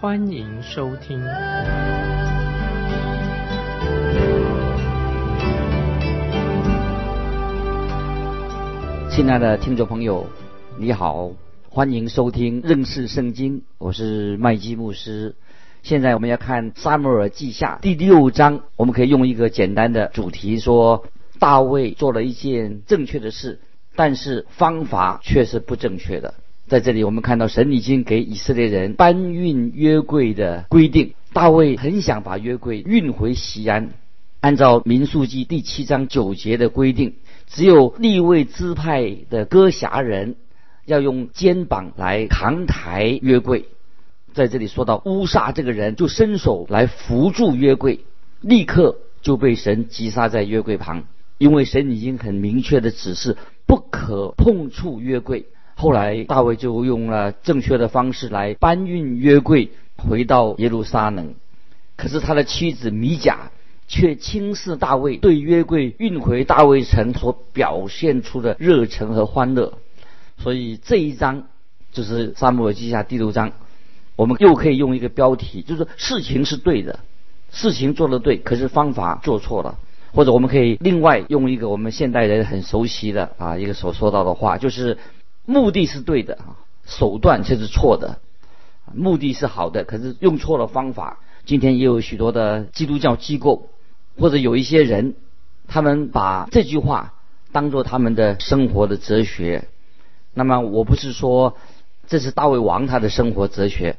欢迎收听。亲爱的听众朋友，你好，欢迎收听认识圣经，我是麦基牧师。现在我们要看撒母耳记下第6章，我们可以用一个简单的主题说，大卫做了一件正确的事，但是方法却是不正确的。在这里我们看到神已经给以色列人搬运约柜的规定，大卫很想把约柜运回西安。按照民数记第7章9节的规定，只有利未支派的哥辖人要用肩膀来扛抬约柜。在这里说到乌撒这个人就伸手来扶住约柜，立刻就被神击杀在约柜旁，因为神已经很明确的指示不可碰触约柜。后来大卫就用了正确的方式来搬运约柜回到耶路撒冷，可是他的妻子米甲却轻视大卫对约柜运回大卫城所表现出的热忱和欢乐。所以这一章就是撒母耳记下第6章，我们又可以用一个标题，就是事情是对的，事情做得对，可是方法做错了。或者我们可以另外用一个我们现代人很熟悉的一个所说到的话，就是目的是对的，手段却是错的。目的是好的，可是用错了方法。今天也有许多的基督教机构或者有一些人，他们把这句话当作他们的生活的哲学。那么我不是说这是大卫王他的生活哲学，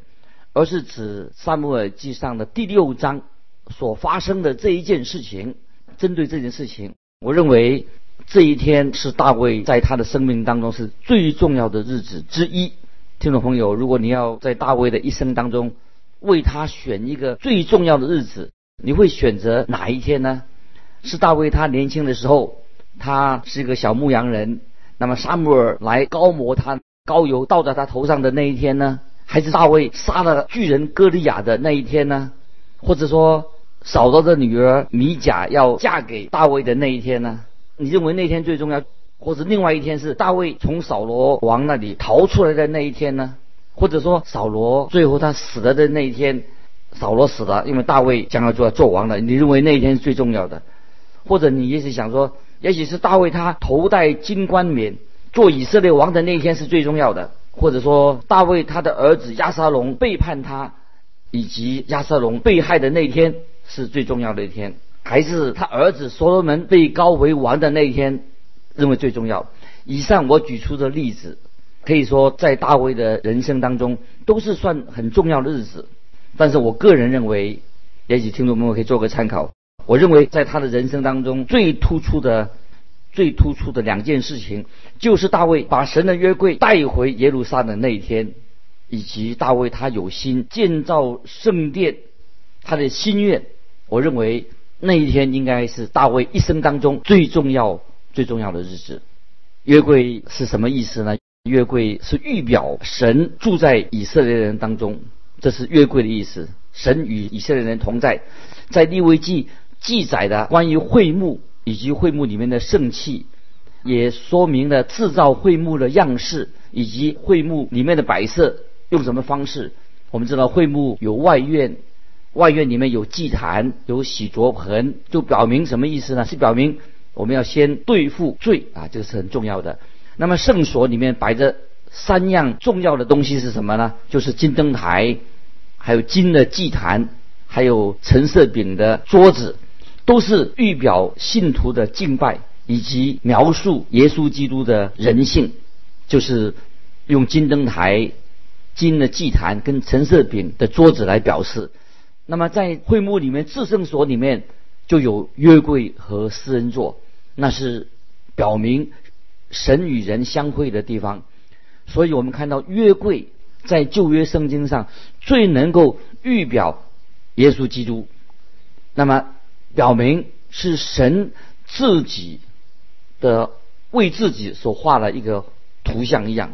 而是指撒母耳记上的第6章所发生的这一件事情。针对这件事情，我认为这一天是大卫在他的生命当中是最重要的日子之一。听众朋友，如果你要在大卫的一生当中为他选一个最重要的日子，你会选择哪一天呢？是大卫他年轻的时候，他是一个小牧羊人，那么撒母耳来膏抹他，膏油倒在他头上的那一天呢？还是大卫杀了巨人歌利亚的那一天呢？或者说扫罗的女儿米甲要嫁给大卫的那一天呢？你认为那天最重要？或者另外一天是大卫从扫罗王那里逃出来的那一天呢？或者说扫罗最后他死了的那一天，扫罗死了，因为大卫将要做王了，你认为那一天是最重要的？或者你也许想说，也许是大卫他头戴金冠冕做以色列王的那一天是最重要的。或者说大卫他的儿子押沙龙背叛他，以及押沙龙被害的那一天是最重要的一天。还是他儿子所罗门被膏为王的那一天认为最重要。以上我举出的例子可以说在大卫的人生当中都是算很重要的日子，但是我个人认为，也许听众朋友可以做个参考，我认为在他的人生当中最突出的2件事情，就是大卫把神的约柜带回耶路撒冷那一天，以及大卫他有心建造圣殿他的心愿。我认为那一天应该是大卫一生当中最重要的日子。约柜是什么意思呢？约柜是预表神住在以色列人当中，这是约柜的意思，神与以色列人同在。在利未记记载的关于会幕以及会幕里面的圣器，也说明了制造会幕的样式以及会幕里面的摆设用什么方式。我们知道会幕有外院，外院里面有祭坛，有洗濯盆，就表明什么意思呢？是表明我们要先对付罪这个是很重要的。那么圣所里面摆着3样重要的东西是什么呢？就是金灯台，还有金的祭坛，还有陈设饼的桌子，都是预表信徒的敬拜，以及描述耶稣基督的人性。就是用金灯台、金的祭坛跟陈设饼的桌子来表示。那么在会幕里面，至圣所里面就有约柜和施恩座，那是表明神与人相会的地方。所以我们看到约柜在旧约圣经上最能够预表耶稣基督，那么表明是神自己的为自己所画了一个图像一样。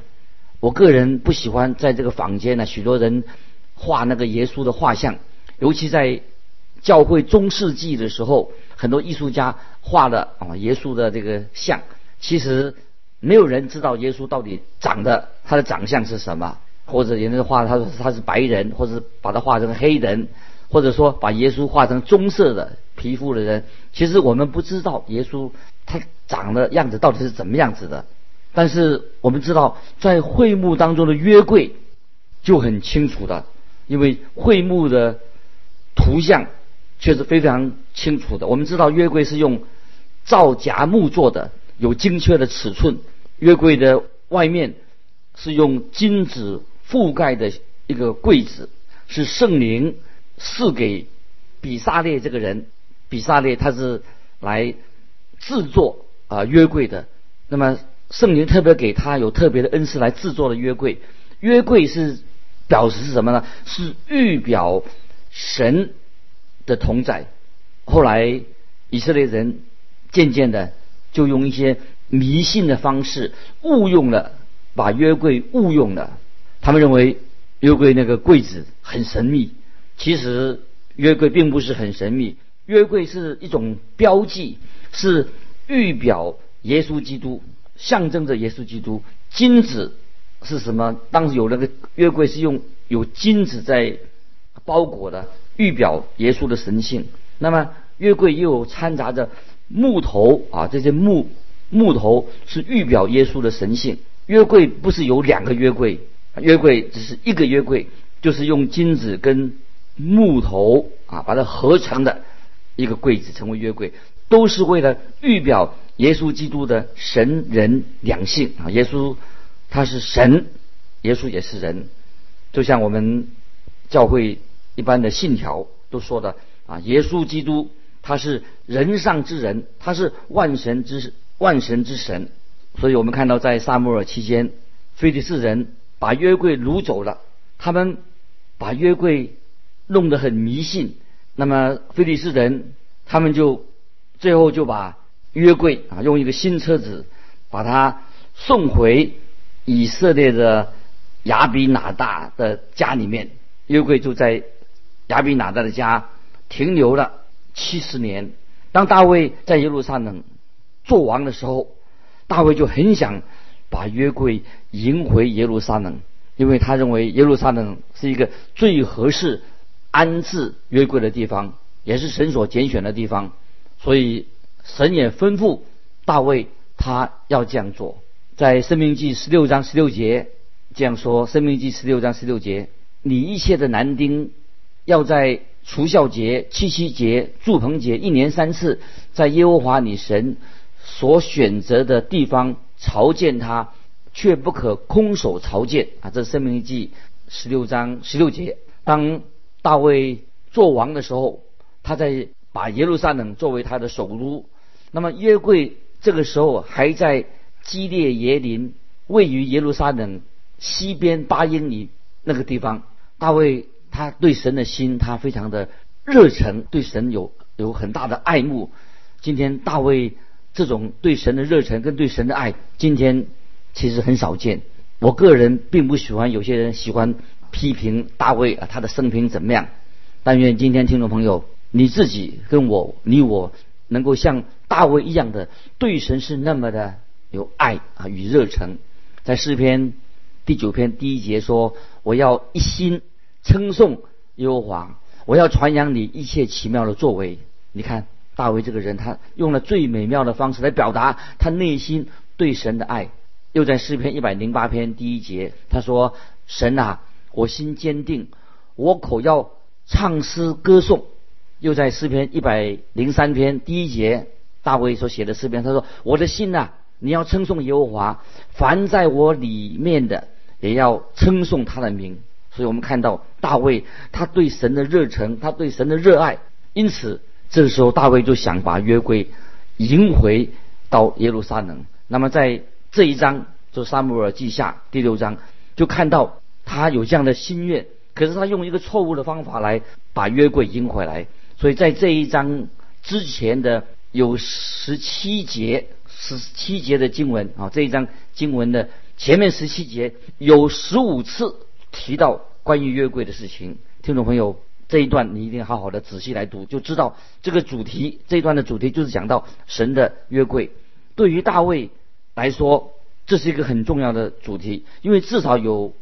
我个人不喜欢在这个坊间呢，许多人画那个耶稣的画像，尤其在教会中世纪的时候，很多艺术家画了耶稣的这个像，其实没有人知道耶稣到底他的长相是什么，或者有人画他是白人，或者把他画成黑人，或者说把耶稣画成棕色的皮肤的人，其实我们不知道耶稣他长的样子到底是怎么样子的。但是我们知道，在会幕当中的约柜就很清楚的，因为会幕的图像却是非常清楚的。我们知道约柜是用皂荚木做的，有精确的尺寸。约柜的外面是用金子覆盖的一个柜子，是圣灵赐给比撒列这个人。比撒列他是来制作约柜的，那么圣灵特别给他有特别的恩赐来制作的约柜。约柜是表示是什么呢？是预表神的同在。后来以色列人渐渐的就用一些迷信的方式把约柜误用了。他们认为约柜那个柜子很神秘，其实约柜并不是很神秘。约柜是一种标记，是预表耶稣基督，象征着耶稣基督。金子是什么？当时有那个约柜是有金子在包裹的，预表耶稣的神性。那么约柜又掺杂着木头这些木头是预表耶稣的神性。约柜不是有两个约柜，约柜只是一个约柜，就是用金子跟木头把它合成的一个柜子成为约柜，都是为了预表耶稣基督的神人两性耶稣他是神，耶稣也是人。就像我们教会一般的信条都说的耶稣基督他是人上之人，他是万神之神。所以我们看到在撒母耳期间，非利士人把约柜掳走了，他们把约柜弄得很迷信。那么非利士人他们最后就把约柜用一个新车子把它送回以色列的亚比拿大的家里面。约柜就在亚比拿大的家停留了70年。当大卫在耶路撒冷做王的时候，大卫就很想把约柜迎回耶路撒冷，因为他认为耶路撒冷是一个最合适安置约柜的地方，也是神所拣选的地方。所以神也吩咐大卫他要这样做。在《申命记》16章16节这样说，《申命记》16章16节：你一切的男丁要在除酵节、七夕节、住棚节1年3次在耶和华你神所选择的地方朝见他，却不可空手朝见这是《申命记》16章16节。当大卫做王的时候，他在把耶路撒冷作为他的首都，那么约柜这个时候还在基列耶林，位于耶路撒冷西边8英里那个地方。大卫他对神的心他非常的热忱，对神有很大的爱慕。今天大卫这种对神的热忱跟对神的爱，今天其实很少见。我个人并不喜欢有些人喜欢批评大卫他的生平怎么样，但愿今天听众朋友你自己跟我，你我能够像大卫一样的对神是那么的有爱与热忱。在诗篇第9篇第1节说：我要一心称颂耶和华，我要传扬你一切奇妙的作为。你看大卫这个人，他用了最美妙的方式来表达他内心对神的爱。又在诗篇108篇第1节他说：神啊，我心坚定，我口要唱诗歌颂。又在诗篇103篇第1节大卫所写的诗篇，他说：我的心啊，你要称颂耶和华，凡在我里面的也要称颂他的名。所以我们看到大卫他对神的热忱，他对神的热爱，因此这个时候大卫就想把约柜迎回到耶路撒冷。那么在这一章就撒母耳记下第6章就看到他有这样的心愿，可是他用一个错误的方法来把约柜赢回来。所以在这一章之前的有十七节的经文啊，这一章经文的前面17节有15次提到关于约柜的事情。听众朋友，这一段你一定好好的仔细来读，就知道这个主题，这一段的主题就是讲到神的约柜。对于大卫来说，这是一个很重要的主题，因为至少有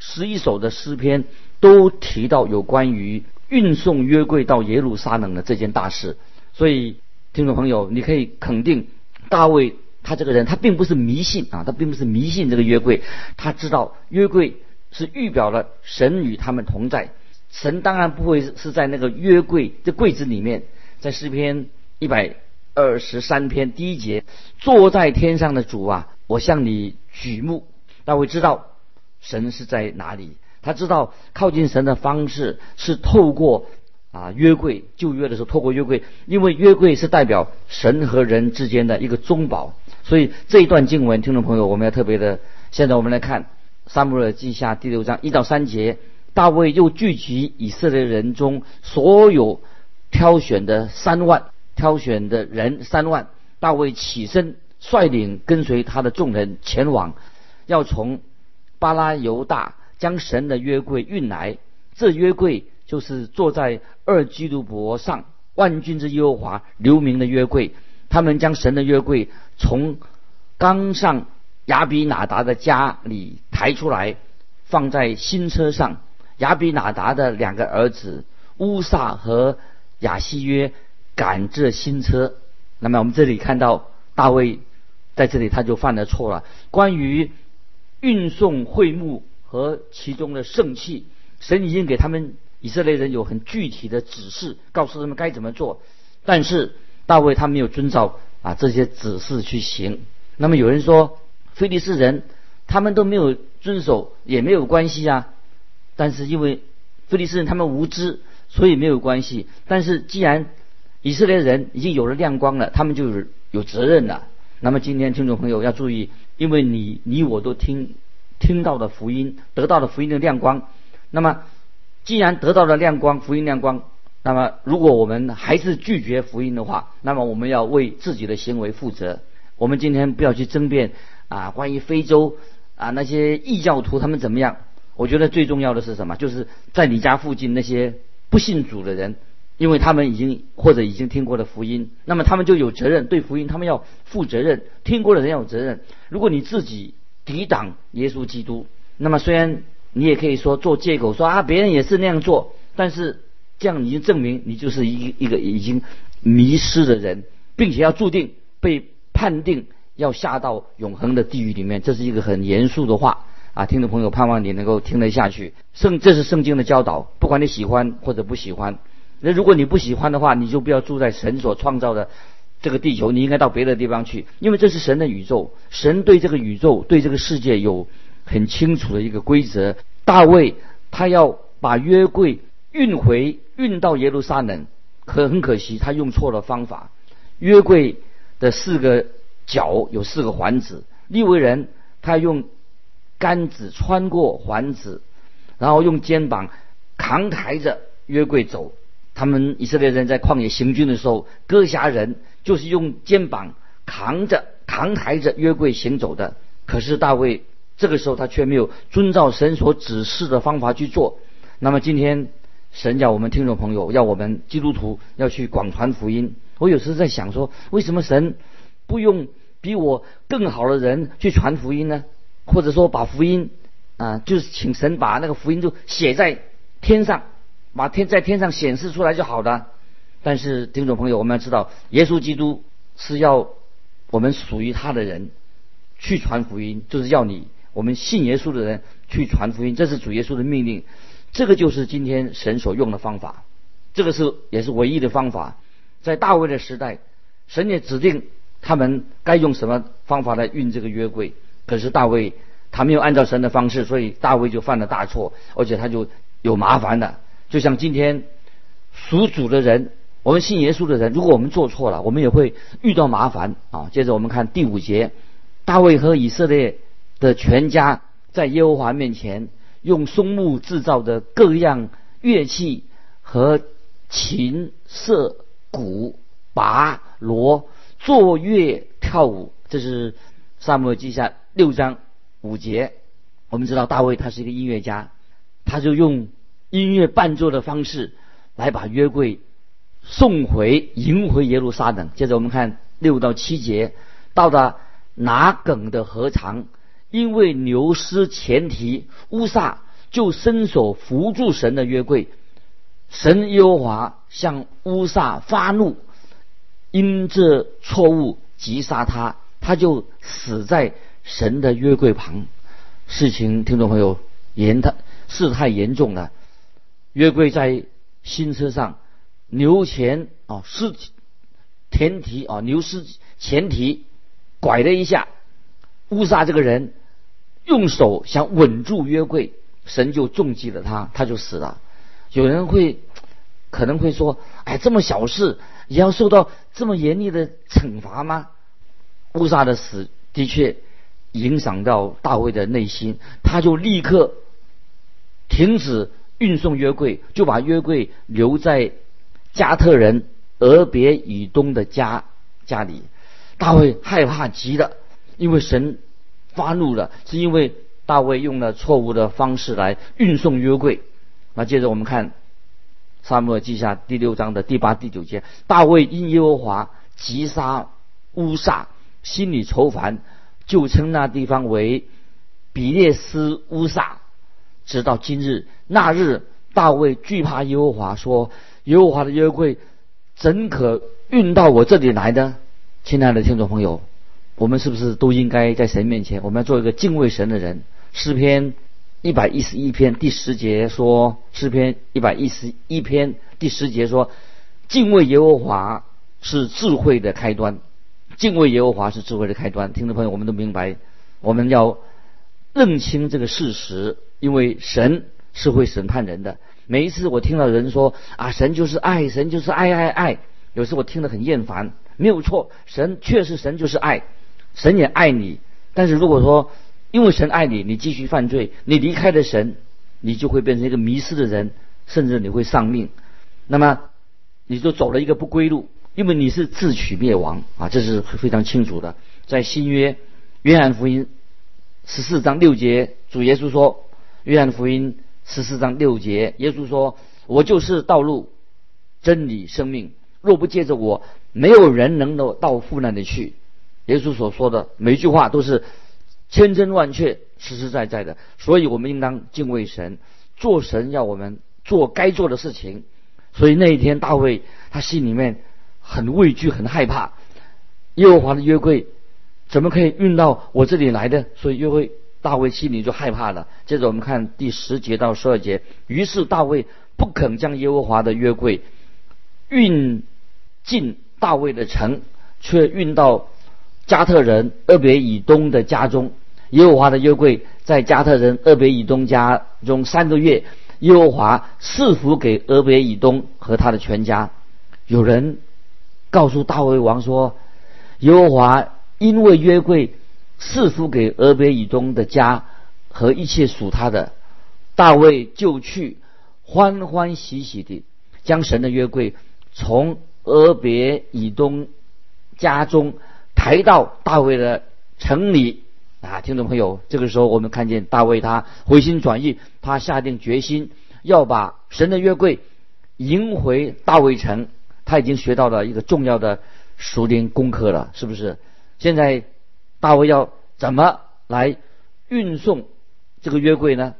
11首的诗篇都提到有关于运送约柜到耶路撒冷的这件大事。所以听众朋友，你可以肯定大卫他这个人，他并不是迷信啊，他并不是迷信这个约柜，他知道约柜是预表了神与他们同在。神当然不会是在那个约柜这柜子里面。在诗篇123篇第1节，坐在天上的主啊，我向你举目。大卫知道神是在哪里，他知道靠近神的方式是透过约柜，旧约的时候透过约柜，因为约柜是代表神和人之间的一个中保。所以这一段经文，听众朋友，我们要特别的。现在我们来看撒母耳记下第6章1到3节，大卫又聚集以色列人中所有挑选的人三万，大卫起身率领跟随他的众人前往，要从巴拉犹大将神的约柜运来。这约柜就是坐在二基路伯上万军之耶和华留名的约柜。他们将神的约柜从冈上亚比拿达的家里抬出来，放在新车上。亚比拿达的2个儿子乌萨和亚西约赶这新车。那么我们这里看到大卫在这里他就犯了错了，关于运送会幕和其中的圣器，神已经给他们以色列人有很具体的指示，告诉他们该怎么做，但是大卫他没有遵照这些指示去行。那么有人说非利士人他们都没有遵守也没有关系啊，但是因为非利士人他们无知，所以没有关系。但是既然以色列人已经有了亮光了，他们就有责任了。那么今天听众朋友要注意，因为你我都听到的福音，得到了福音的亮光。那么既然得到了亮光，福音亮光，那么如果我们还是拒绝福音的话，那么我们要为自己的行为负责。我们今天不要去争辩关于非洲那些异教徒他们怎么样。我觉得最重要的是什么，就是在你家附近那些不信主的人，因为他们已经听过了福音，那么他们就有责任，对福音他们要负责任，听过的人要有责任。如果你自己抵挡耶稣基督，那么虽然你也可以说做借口说别人也是那样做，但是这样已经证明你就是一个已经迷失的人，并且要注定被判定要下到永恒的地狱里面。这是一个很严肃的话听众朋友，盼望你能够听得下去。这是圣经的教导，不管你喜欢或者不喜欢。那如果你不喜欢的话，你就不要住在神所创造的这个地球，你应该到别的地方去，因为这是神的宇宙。神对这个宇宙，对这个世界有很清楚的一个规则。大卫他要把约柜运到耶路撒冷，可很可惜他用错了方法。约柜的4个角有4个环子，利未人他用杆子穿过环子，然后用肩膀扛抬着约柜走。他们以色列人在旷野行军的时候，哥辖人就是用肩膀扛抬着约柜行走的。可是大卫这个时候他却没有遵照神所指示的方法去做。那么今天神要我们听众朋友，要我们基督徒要去广传福音。我有时在想说，为什么神不用比我更好的人去传福音呢？或者说把福音就是请神把那个福音就写在天上，把在天上显示出来就好了。但是听众朋友，我们要知道耶稣基督是要我们属于他的人去传福音，就是要我们信耶稣的人去传福音，这是主耶稣的命令。这个就是今天神所用的方法，这个也是唯一的方法。在大卫的时代，神也指定他们该用什么方法来运这个约柜，可是大卫他没有按照神的方式，所以大卫就犯了大错，而且他就有麻烦了。就像今天属主的人，我们信耶稣的人，如果我们做错了，我们也会遇到麻烦接着我们看第5节，大卫和以色列的全家在耶和华面前用松木制造的各样乐器和琴、瑟、鼓、拔、锣作乐跳舞。这是撒母耳记下6章5节。我们知道大卫他是一个音乐家，他就用音乐伴奏的方式来把约柜迎回耶路撒冷。接着我们看6到7节，到达拿梗的河床，因为牛失前蹄，乌撒就伸手扶住神的约柜，神耶和华向乌撒发怒，因这错误击杀他，他就死在神的约柜旁。事情听众朋友事态严重了，约柜在新车上，牛失前蹄，拐了一下，乌撒这个人用手想稳住约柜，神就重击了他，他就死了。有人可能会说，这么小事也要受到这么严厉的惩罚吗？乌撒的死的确影响到大卫的内心，他就立刻停止运送约柜，就把约柜留在加特人俄别以东的家里。大卫害怕极了，因为神发怒了，是因为大卫用了错误的方式来运送约柜。那接着我们看撒母耳记下6章8、9节，大卫因耶和华击杀乌撒，心里愁烦，就称那地方为比列斯乌撒，直到今日。那日大卫惧怕耶和华，说耶和华的约柜怎可运到我这里来呢？亲爱的听众朋友，我们是不是都应该在神面前，我们要做一个敬畏神的人？诗篇111篇第10节说，敬畏耶和华是智慧的开端，听众朋友，我们都明白，我们要认清这个事实，因为神是会审判人的。每一次我听到人说神就是爱，有时我听得很厌烦。没有错，神就是爱，神也爱你。但是如果说因为神爱你，你继续犯罪，你离开了神，你就会变成一个迷失的人，甚至你会丧命，那么你就走了一个不归路，因为你是自取灭亡啊！这是非常清楚的。在新约约翰福音14章6节，主耶稣说，耶稣说，我就是道路、真理、生命，若不借着我，没有人能够到父那里去。耶稣所说的每一句话都是千真万确、实实在在的。所以我们应当敬畏神，做神要我们做该做的事情。所以那一天大卫他心里面很畏惧、很害怕，耶和华的约柜怎么可以运到我这里来的？所以大卫心里就害怕了。接着我们看第10节到12节，于是大卫不肯将耶和华的约柜运进大卫的城，却运到加特人俄别以东的家中。耶和华的约柜在加特人俄别以东家中3个月，耶和华赐福给俄别以东和他的全家。有人告诉大卫王说，耶和华因为约柜赐福给俄别以东的家和一切属他的。大卫就去，欢欢喜喜地将神的约柜从俄别以东家中抬到大卫的城里啊！听众朋友，这个时候我们看见大卫他回心转意，他下定决心要把神的约柜迎回大卫城。他已经学到了一个重要的属灵功课了，是不是？现在大卫要怎么来运送这个约柜呢？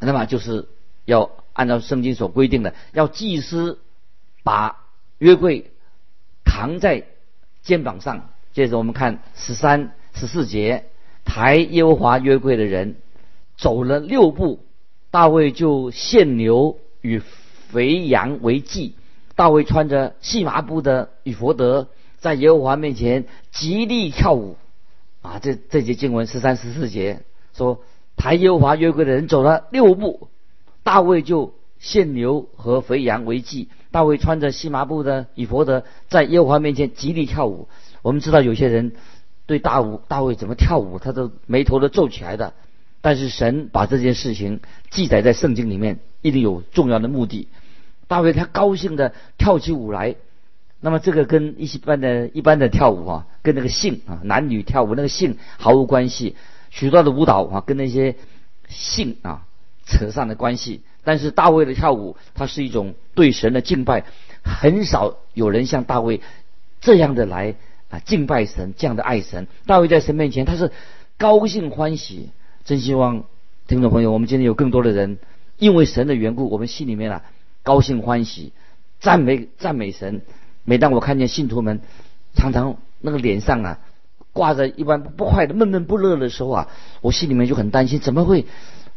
那么就是要按照圣经所规定的，要祭司把约柜扛在肩膀上。接着我们看13、14节，抬耶和华约柜的人走了6步，大卫就献牛与肥羊为祭。大卫穿着细麻布的以弗得，在耶和华面前极力跳舞啊！这节经文13、14节说，抬耶和华约柜的人走了6步，大卫就献牛和肥羊为祭。大卫穿着细麻布的以弗得，在耶和华面前极力跳舞。我们知道有些人对大卫怎么跳舞，他的眉头都皱起来的。但是神把这件事情记载在圣经里面，一定有重要的目的。大卫他高兴的跳起舞来，那么这个跟一般的跳舞啊，跟那个性啊，男女跳舞那个性毫无关系。许多的舞蹈啊，跟那些性啊扯上的关系。但是大卫的跳舞，它是一种对神的敬拜，很少有人像大卫这样的来啊敬拜神，这样的爱神。大卫在神面前他是高兴欢喜。真希望听众朋友，我们今天有更多的人因为神的缘故，我们心里面啊高兴欢喜，赞美神。每当我看见信徒们常常那个脸上啊挂着一般不快的闷闷不乐的时候啊，我心里面就很担心，怎么会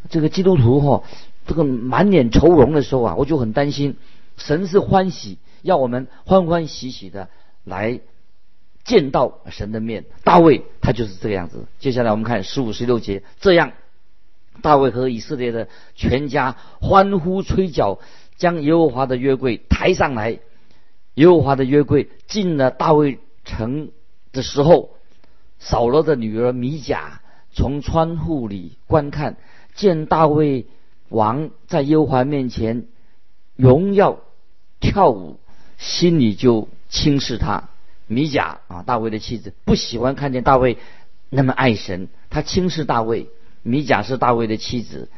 这个基督徒这个满脸愁容的时候啊，我就很担心。神是欢喜，要我们欢欢喜喜的来见到神的面。大卫他就是这个样子。接下来我们看15、16节，这样大卫和以色列的全家欢呼吹角，将耶和华的约柜抬上来。耶和华的约柜进了大卫城的时候，扫罗的女儿米甲从窗户里观看，见大卫王在耶和华面前荣耀跳舞，心里就轻视他。米甲啊，大卫的妻子不喜欢看见大卫那么爱神，她轻视大卫。米甲是大卫的妻子，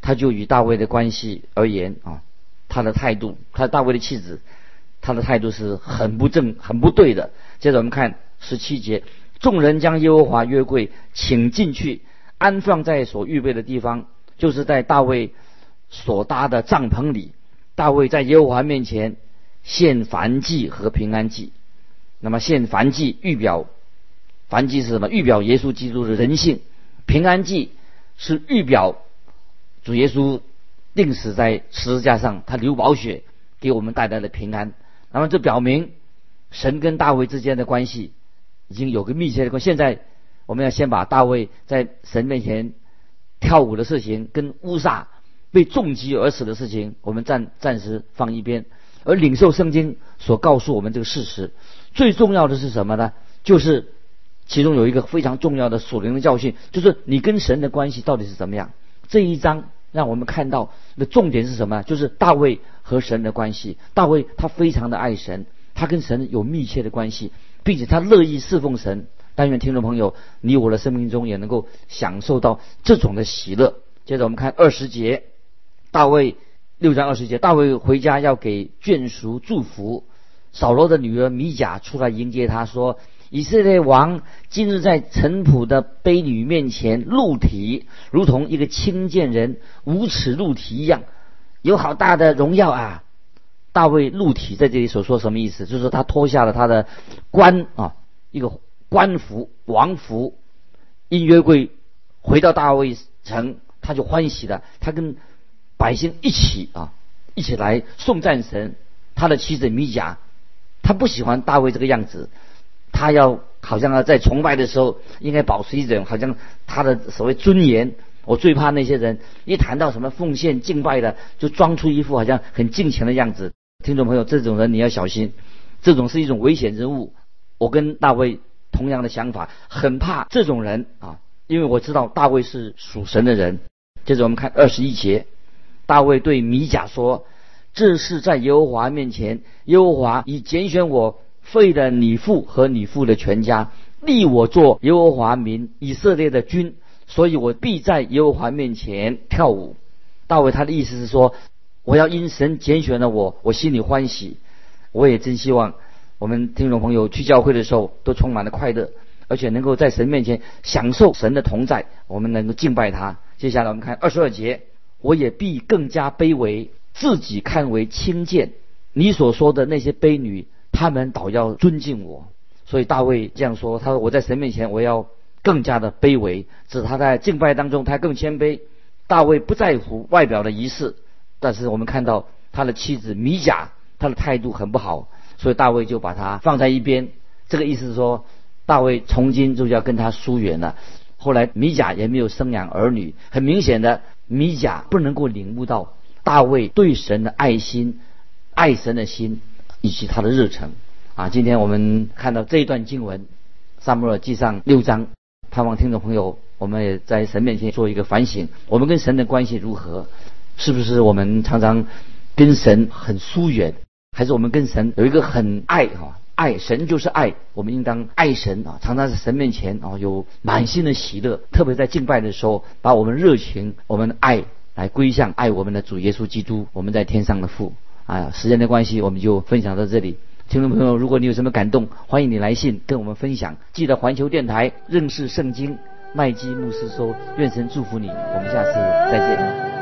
她就与大卫的关系而言啊，大卫的妻子她的态度是很不对的。接着我们看17节，众人将耶和华约柜请进去，安放在所预备的地方，就是在大卫所搭的帐篷里。大卫在耶和华面前献燔祭和平安祭。那么献燔祭燔祭是什么？预表耶稣基督的人性。平安祭是预表主耶稣钉死在十字架上，他流宝血给我们带来的平安。那么这表明神跟大卫之间的关系已经有个密切的关系。现在我们要先把大卫在神面前跳舞的事情跟乌撒被重击而死的事情，我们暂时放一边，而领受圣经所告诉我们这个事实。最重要的是什么呢？就是其中有一个非常重要的属灵的教训，就是你跟神的关系到底是怎么样。这一章让我们看到的重点是什么？就是大卫和神的关系。大卫他非常的爱神，他跟神有密切的关系，并且他乐意侍奉神。但愿听众朋友你我的生命中也能够享受到这种的喜乐。接着我们看20节，大卫6章20节，大卫回家要给眷属祝福，扫罗的女儿米甲出来迎接他，说：以色列王今日在臣仆的婢女面前露体，如同一个轻贱人无耻露体一样，有好大的荣耀啊！大卫露体在这里所说什么意思？就是他脱下了他的一个官服王服，因约柜回到大卫城，他就欢喜了，他跟百姓一起来颂赞神。他的妻子米甲他不喜欢大卫这个样子，他好像在崇拜的时候应该保持一种好像他的所谓尊严。我最怕那些人一谈到什么奉献敬拜的，就装出一副好像很敬虔的样子。听众朋友，这种人你要小心，这种是一种危险人物。我跟大卫同样的想法，很怕这种人啊，因为我知道大卫是属神的人。接着我们看21节，大卫对米甲说：这是在耶和华面前，耶和华已拣选我，废了你父和你父的全家，立我做耶和华民以色列的君，所以我必在耶和华面前跳舞。大卫他的意思是说，我要因神拣选了我，我心里欢喜。我也真希望我们听众朋友去教会的时候都充满了快乐，而且能够在神面前享受神的同在，我们能够敬拜他。接下来我们看22节，我也必更加卑微，自己看为轻贱，你所说的那些卑女他们倒要尊敬我。所以大卫这样说，他说我在神面前我要更加的卑微，指他在敬拜当中他更谦卑。大卫不在乎外表的仪式，但是我们看到他的妻子米甲他的态度很不好，所以大卫就把他放在一边。这个意思是说大卫从今就要跟他疏远了。后来米甲也没有生养儿女，很明显的米甲不能够领悟到大卫对神的爱心，爱神的心以及他的热忱啊！今天我们看到这一段经文，撒母耳记上6章，盼望听众朋友我们也在神面前做一个反省，我们跟神的关系如何？是不是我们常常跟神很疏远，还是我们跟神有一个很爱啊？爱神就是爱，我们应当爱神啊！常常在神面前啊有满心的喜乐，特别在敬拜的时候，把我们热情、我们的爱来归向爱我们的主耶稣基督，我们在天上的父啊！时间的关系，我们就分享到这里。听众朋友，如果你有什么感动，欢迎你来信跟我们分享。记得环球电台认识圣经麦基牧师说，愿神祝福你，我们下次再见。